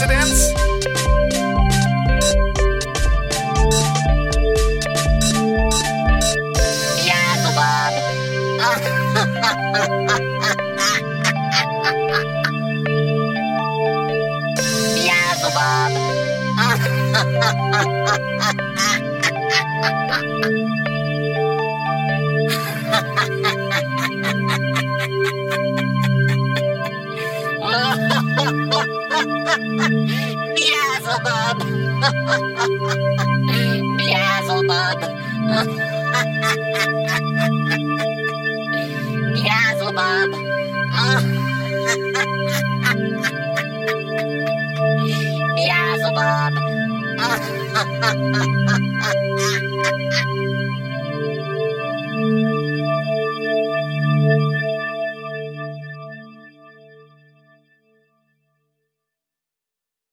accidents? Beelzebub! Beelzebub! Beelzebub! Beelzebub! Beelzebub. Beelzebub.